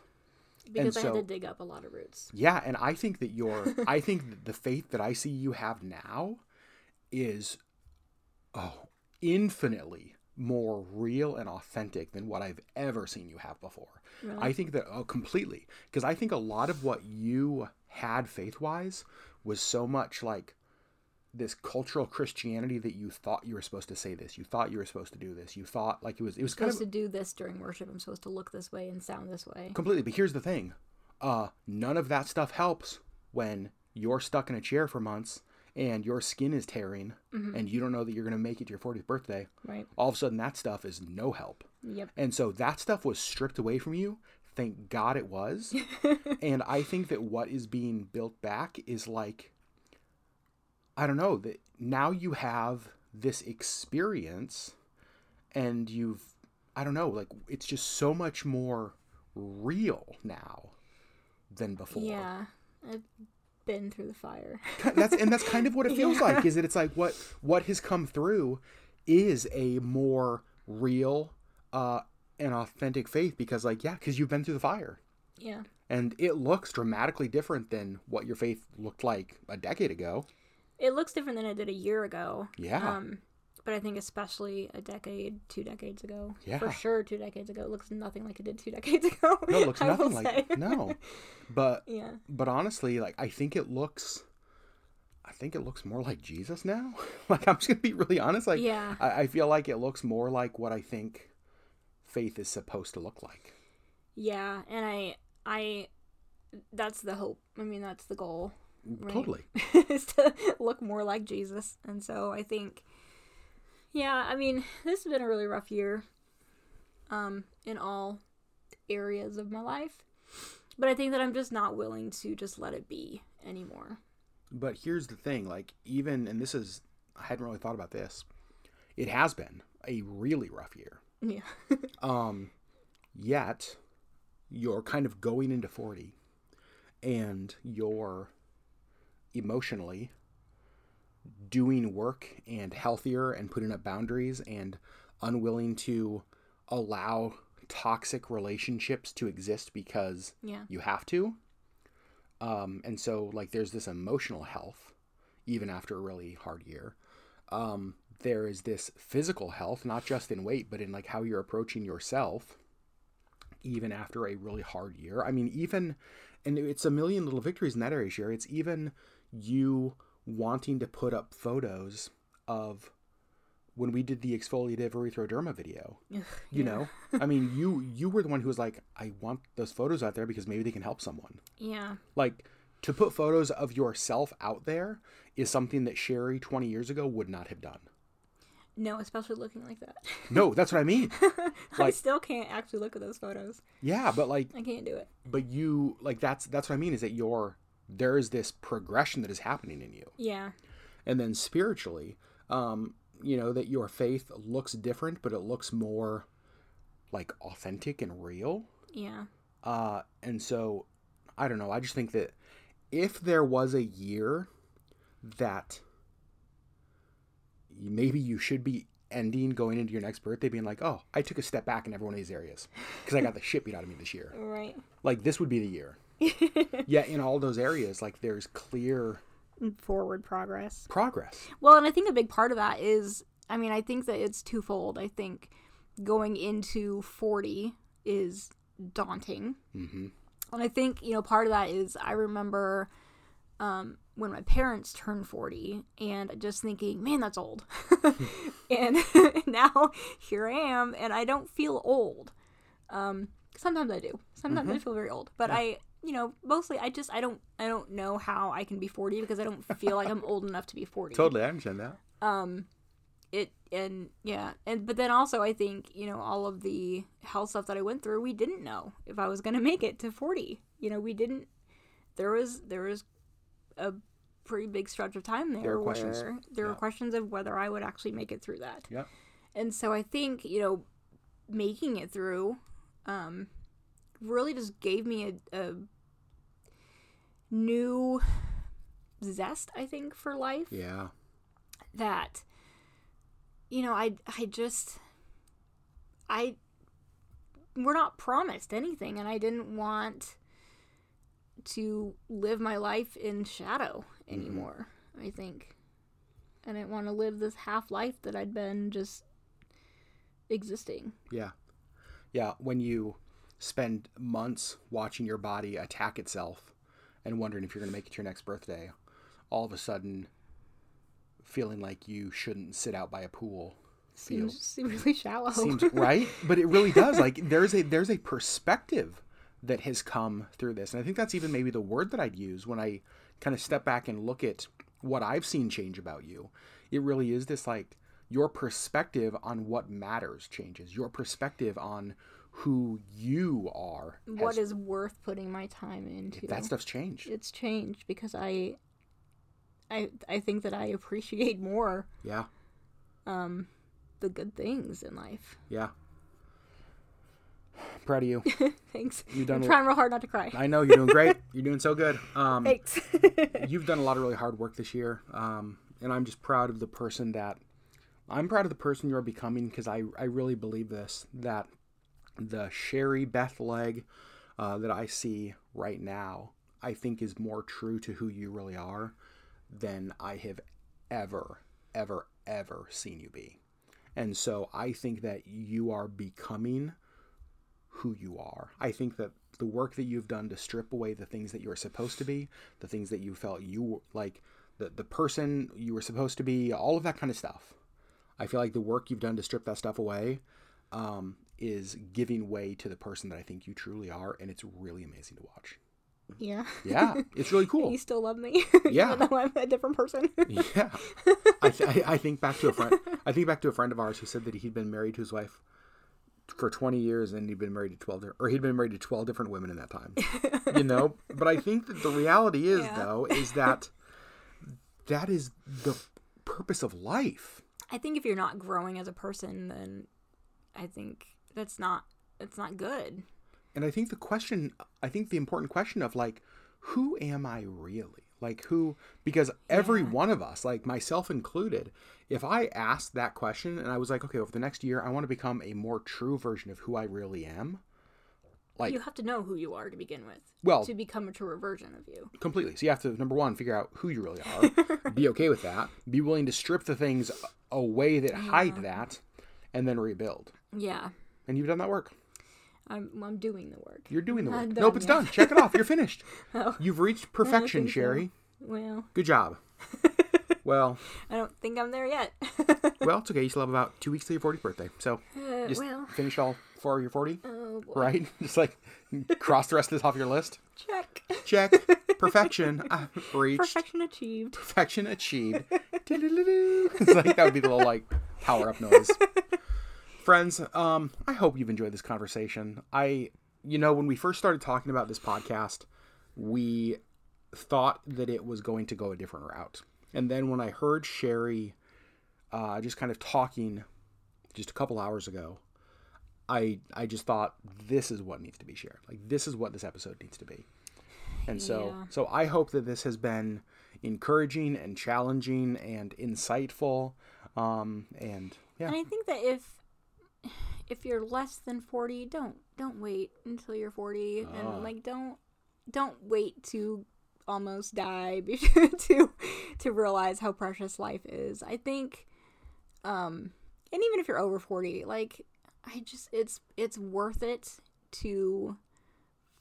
Because and I so, had to dig up a lot of roots. Yeah, and I think that your, I think that the faith that I see you have now is, oh, infinitely more real and authentic than what I've ever seen you have before. Really? I think that, oh, completely. Because I think a lot of what you had faith-wise was so much like this cultural Christianity that you thought you were supposed to say this, you thought you were supposed to do this, you thought like it was, it was kind of supposed to do this during worship. I'm supposed to look this way and sound this way. Completely. But here's the thing. Uh, none of that stuff helps when you're stuck in a chair for months and your skin is tearing mm-hmm. and you don't know that you're going to make it to your fortieth birthday. Right. All of a sudden that stuff is no help. Yep. And so that stuff was stripped away from you. Thank God it was. And I think that what is being built back is like, I don't know, that now you have this experience and you've, I don't know, like it's just so much more real now than before. Yeah, I've been through the fire. that's And that's kind of what it feels yeah. like, is that it's like what, what has come through is a more real uh, and authentic faith because like, yeah, because you've been through the fire. Yeah. And it looks dramatically different than what your faith looked like a decade ago. It looks different than it did a year ago. Yeah. Um, but I think especially a decade, two decades ago. Yeah. For sure, two decades ago. It looks nothing like it did two decades ago. No, it looks nothing like it. No. But, yeah. But honestly, like, I think it looks, I think it looks more like Jesus now. Like, I'm just going to be really honest. Like, yeah. I, I feel like it looks more like what I think faith is supposed to look like. Yeah. And I, I, that's the hope. I mean, that's the goal. Right. Totally. Is to look more like Jesus. And so I think, yeah, I mean, this has been a really rough year um, in all areas of my life. But I think that I'm just not willing to just let it be anymore. But here's the thing, like even, and this is, I hadn't really thought about this. It has been a really rough year. Yeah. um, yet you're kind of going into forty and you're emotionally doing work and healthier and putting up boundaries and unwilling to allow toxic relationships to exist because yeah. you have to. Um, and so like there's this emotional health, even after a really hard year. Um, there is this physical health, not just in weight, but in like how you're approaching yourself, even after a really hard year. I mean, even, and it's a million little victories in that area, Sherry. It's even you wanting to put up photos of when we did the exfoliative erythroderma video, Ugh, you yeah. know, I mean, you, you were the one who was like, I want those photos out there because maybe they can help someone. Yeah. Like to put photos of yourself out there is something that Sherry twenty years ago would not have done. No, especially looking like that. No, that's what I mean. Like, I still can't actually look at those photos. Yeah, but like... I can't do it. But you, like, that's that's what I mean, is that you're... There is this progression that is happening in you. Yeah. And then spiritually, um, you know, that your faith looks different, but it looks more, like, authentic and real. Yeah. Uh, and so, I don't know, I just think that if there was a year that... maybe you should be ending going into your next birthday being like, oh, I took a step back in every one of these areas because I got the shit beat out of me this year. Right. Like this would be the year. Yeah. In all those areas, like there's clear forward progress. Progress. Well, and I think a big part of that is, I mean, I think that it's twofold. I think going into forty is daunting. Mm-hmm. And I think, you know, part of that is I remember, um, when my parents turned forty and just thinking, man, that's old. And now here I am and I don't feel old. Um, sometimes I do. Sometimes mm-hmm. I feel very old, but yeah. I, you know, mostly I just, I don't, I don't know how I can be forty because I don't feel like I'm old enough to be forty. Totally. I understand that. Um, it, and yeah. And, but then also I think, you know, all of the health stuff that I went through, we didn't know if I was going to make it to forty, you know, we didn't, there was, there was, a pretty big stretch of time there, there were questions. There yeah. were questions of whether I would actually make it through that. Yeah. And so I think, you know, making it through um, really just gave me a, a new zest, I think, for life. Yeah. That, you know, I, I just, I, we're not promised anything and I didn't want to live my life in shadow anymore, mm-hmm. I think. I didn't want to live this half-life that I'd been just existing. Yeah. Yeah, when you spend months watching your body attack itself and wondering if you're going to make it to your next birthday, all of a sudden feeling like you shouldn't sit out by a pool. Seems, seems really shallow. Seems, right? But it really does. Like, there's a there's a perspective that has come through this. And I think that's even maybe the word that I'd use when I kind of step back and look at what I've seen change about you. It really is this, like, your perspective on what matters changes. Your perspective on who you are. What has, is worth putting my time into. That stuff's changed. It's changed because I, I, I think that I appreciate more. Yeah. Um, the good things in life. Yeah. I'm proud of you. Thanks. You've done I'm trying real hard not to cry. I know. You're doing great. You're doing so good. Um, Thanks. You've done a lot of really hard work this year. Um, and I'm just proud of the person that I'm proud of the person you're becoming, because I, I really believe this, that the Sherry Beth Leg uh, that I see right now, I think is more true to who you really are than I have ever, ever, ever seen you be. And so I think that you are becoming who you are. I think that the work that you've done to strip away the things that you were supposed to be, the things that you felt you were, like the, the person you were supposed to be, all of that kind of stuff. I feel like the work you've done to strip that stuff away um, is giving way to the person that I think you truly are. And it's really amazing to watch. Yeah. Yeah. It's really cool. You still love me. Yeah. Even though I'm a different person. Yeah. I, th- I think back to a friend. I think back to a friend of ours who said that he'd been married to his wife for twenty years, and he'd been married to twelve, or he'd been married to twelve different women in that time, you know? But I think that the reality is, yeah. though, is that that is the purpose of life. I think if you're not growing as a person, then I think that's not, that's not good. And I think the question, I think the important question of, like, who am I really? Like, who, because every yeah. one of us, like myself included, if I asked that question and I was like, okay, over the next year, I want to become a more true version of who I really am. Like, you have to know who you are to begin with, well, to become a truer version of you. Completely. So you have to, number one, figure out who you really are, be okay with that, be willing to strip the things away that yeah. hide that, and then rebuild. Yeah. And you've done that work. I'm I'm doing the work. You're doing the work. Done, nope, it's yeah. done. Check it off. You're finished. Oh. You've reached perfection, Sherry. So. Well. Good job. Well. I don't think I'm there yet. Well, it's okay. You still have about two weeks till your fortieth birthday. So uh, just well. finish all four of your forty. Oh, boy. Right? Just like cross the rest of this off your list. Check. Check. Perfection. I've reached. Perfection achieved. Perfection achieved. It's like that would be the little, like, power-up noise. Friends, um, I hope you've enjoyed this conversation. I, you know, when we first started talking about this podcast, we thought that it was going to go a different route. And then when I heard Sherry uh, just kind of talking just a couple hours ago, I I just thought, this is what needs to be shared. Like, this is what this episode needs to be. And so, yeah. so I hope that this has been encouraging and challenging and insightful. Um, and, yeah. And I think that if, if you're less than forty, don't don't wait until you're forty, uh. and like don't don't wait to almost die to to realize how precious life is. I think, um, and even if you're over forty, like I just it's it's worth it to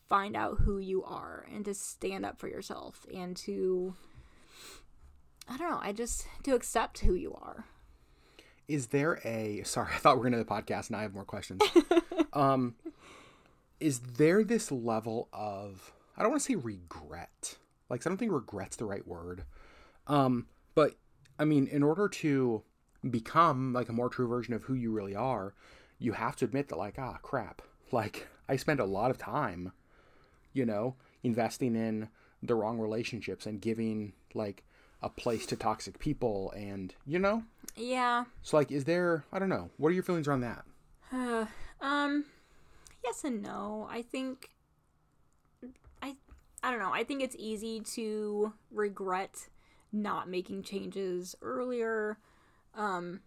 find out who you are and to stand up for yourself and to I don't know, I just to accept who you are. Is there a, sorry, I thought we were going to the podcast and I have more questions. um, is there this level of, I don't want to say regret, like, 'cause I don't think regret's the right word. Um, but I mean, in order to become like a more true version of who you really are, you have to admit that, like, ah, crap. Like, I spent a lot of time, you know, investing in the wrong relationships and giving, like, a place to toxic people, and you know, yeah. So, like, is there? I don't know. What are your feelings around that? Uh, um, yes and no. I think, I, I don't know. I think it's easy to regret not making changes earlier, um,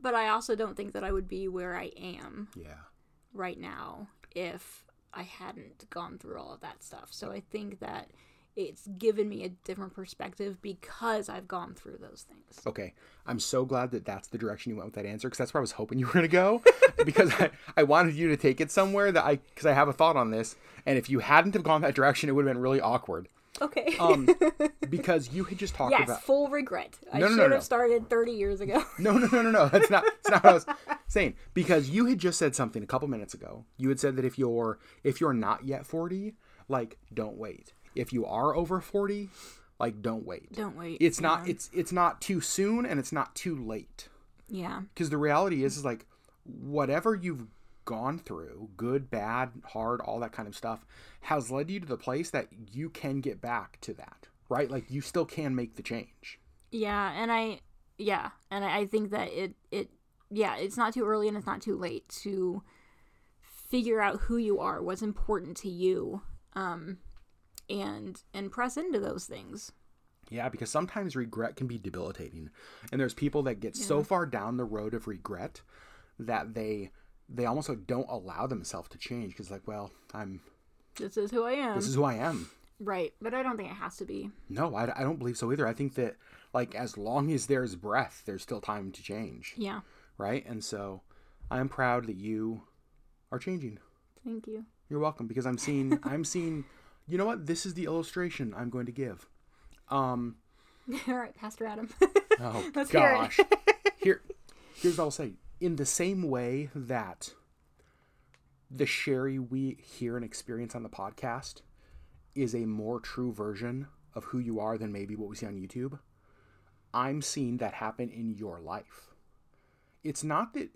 but I also don't think that I would be where I am, yeah, right now if I hadn't gone through all of that stuff. So I think that it's given me a different perspective because I've gone through those things. Okay. I'm so glad that that's the direction you went with that answer, because that's where I was hoping you were going to go, because I, I wanted you to take it somewhere that I, because I have a thought on this. And if you hadn't have gone that direction, it would have been really awkward. Okay. um, because you had just talked yes, about. Yes, full regret. I no, no, should no, no, have no. started thirty years ago. no, no, no, no, no. That's not, that's not what I was saying. Because you had just said something a couple minutes ago. You had said that if you're, if you're not yet forty, like, don't wait. If you are over forty, like, don't wait. Don't wait. It's yeah. not, it's, it's not too soon and it's not too late. Yeah. Because the reality is, is like, whatever you've gone through, good, bad, hard, all that kind of stuff, has led you to the place that you can get back to that, right? Like, you still can make the change. Yeah, and I, yeah, and I think that it, it, yeah, it's not too early and it's not too late to figure out who you are, what's important to you, um, and, and press into those things. Yeah, because sometimes regret can be debilitating, and there's people that get yeah. so far down the road of regret that they... they almost like don't allow themselves to change because, like, well, I'm... This is who I am. This is who I am. Right. But I don't think it has to be. No, I, I don't believe so either. I think that, like, as long as there's breath, there's still time to change. Yeah. Right? And so I'm proud that you are changing. Thank you. You're welcome, because I'm seeing... I'm seeing... You know what? This is the illustration I'm going to give. Um, All right, Pastor Adam. Oh, Let's gosh. Hear it. Here, here's what I'll say. In the same way that the Sherry we hear and experience on the podcast is a more true version of who you are than maybe what we see on YouTube, I'm seeing that happen in your life. It's not that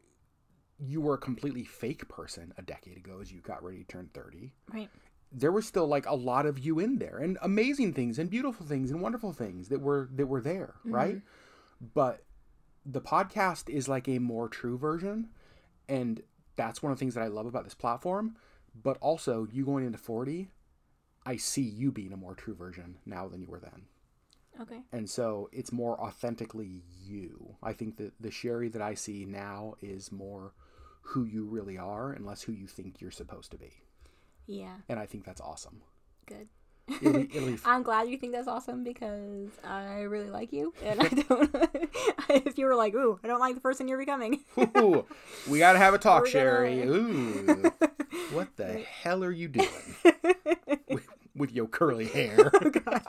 you were a completely fake person a decade ago as you got ready to turn thirty. Right. There was still, like, a lot of you in there, and amazing things and beautiful things and wonderful things that were that were there, mm-hmm. right? But... the podcast is like a more true version, and that's one of the things that I love about this platform. But also, you going into forty, I see you being a more true version now than you were then. Okay. And so it's more authentically you. I think that the Sherry that I see now is more who you really are and less who you think you're supposed to be. Yeah. And I think that's awesome. Good. It'll be, it'll be I'm glad you think that's awesome, because I really like you, and I don't. If you were like, "Ooh, I don't like the person you're becoming," ooh, we gotta have a talk, Sherry. Gonna... Ooh, what the hell are you doing with, with your curly hair? Oh, God.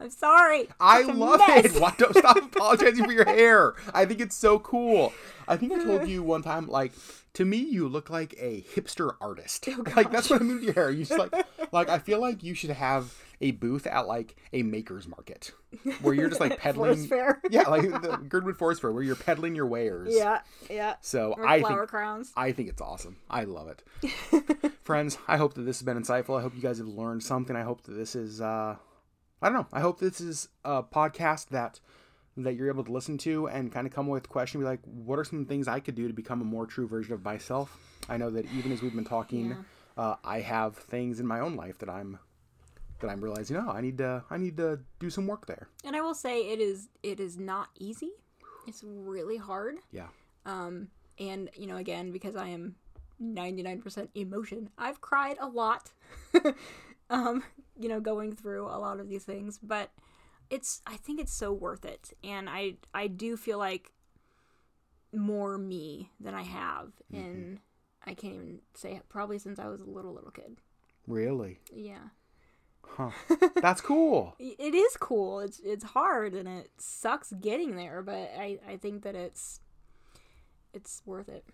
I'm sorry. I that's love it. Why don't stop apologizing for your hair? I think it's so cool. I think I told you one time, like, to me, you look like a hipster artist. Oh, like, that's what I mean with your hair. You just like, like, I feel like you should have a booth at, like, a maker's market where you're just, like, peddling. Fair. Yeah, like the Girdwood Forest Fair, where you're peddling your wares. Yeah, yeah. So or I flower think, crowns. I think it's awesome. I love it. Friends, I hope that this has been insightful. I hope you guys have learned something. I hope that this is, uh, I don't know. I hope this is a podcast that... that you're able to listen to and kind of come with question, be like, what are some things I could do to become a more true version of myself? I know that even as we've been talking, yeah. uh, I have things in my own life that I'm, that I'm realizing, oh, I need to, I need to do some work there. And I will say it is, it is not easy. It's really hard. Yeah. Um, and you know, again, because I am ninety-nine percent emotion, I've cried a lot, um, you know, going through a lot of these things, but It's. I think it's so worth it, and I I do feel like more me than I have, mm-hmm. and I can't even say it, probably since I was a little little kid. Really? Yeah. Huh. That's cool. It is cool. It's it's hard, and it sucks getting there, but I, I think that it's it's worth it.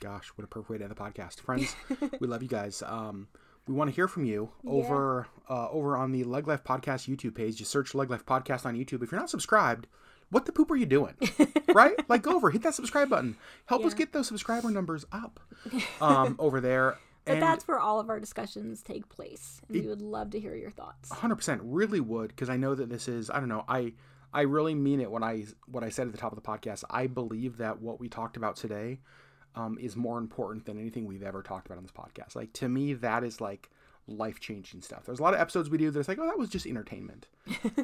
Gosh, what a perfect way to end the podcast, friends. We love you guys. Um. We want to hear from you over yeah. uh, over on the Leg Life Podcast YouTube page. Just search Leg Life Podcast on YouTube. If you're not subscribed, what the poop are you doing? Right? Like, go over. Hit that subscribe button. Help yeah. us get those subscriber numbers up um, over there. But and that's where all of our discussions take place. And it, we would love to hear your thoughts. one hundred percent. Really would, because I know that this is, I don't know, I I really mean it when I what I said at the top of the podcast. I believe that what we talked about today Um, is more important than anything we've ever talked about on this podcast. Like, to me, that is, like, life-changing stuff. There's a lot of episodes we do that's like, oh, that was just entertainment.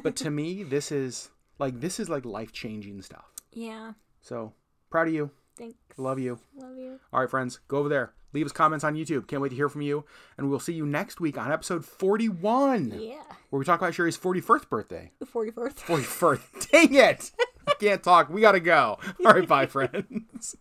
But to me, this is, like, this is, like, life-changing stuff. Yeah. So, proud of you. Thanks. Love you. Love you. All right, friends. Go over there. Leave us comments on YouTube. Can't wait to hear from you. And we'll see you next week on episode forty-one. Yeah. Where we talk about Sherry's forty-first birthday. The forty-first. forty-first. Dang it. Can't talk. We got to go. All right. Bye, friends.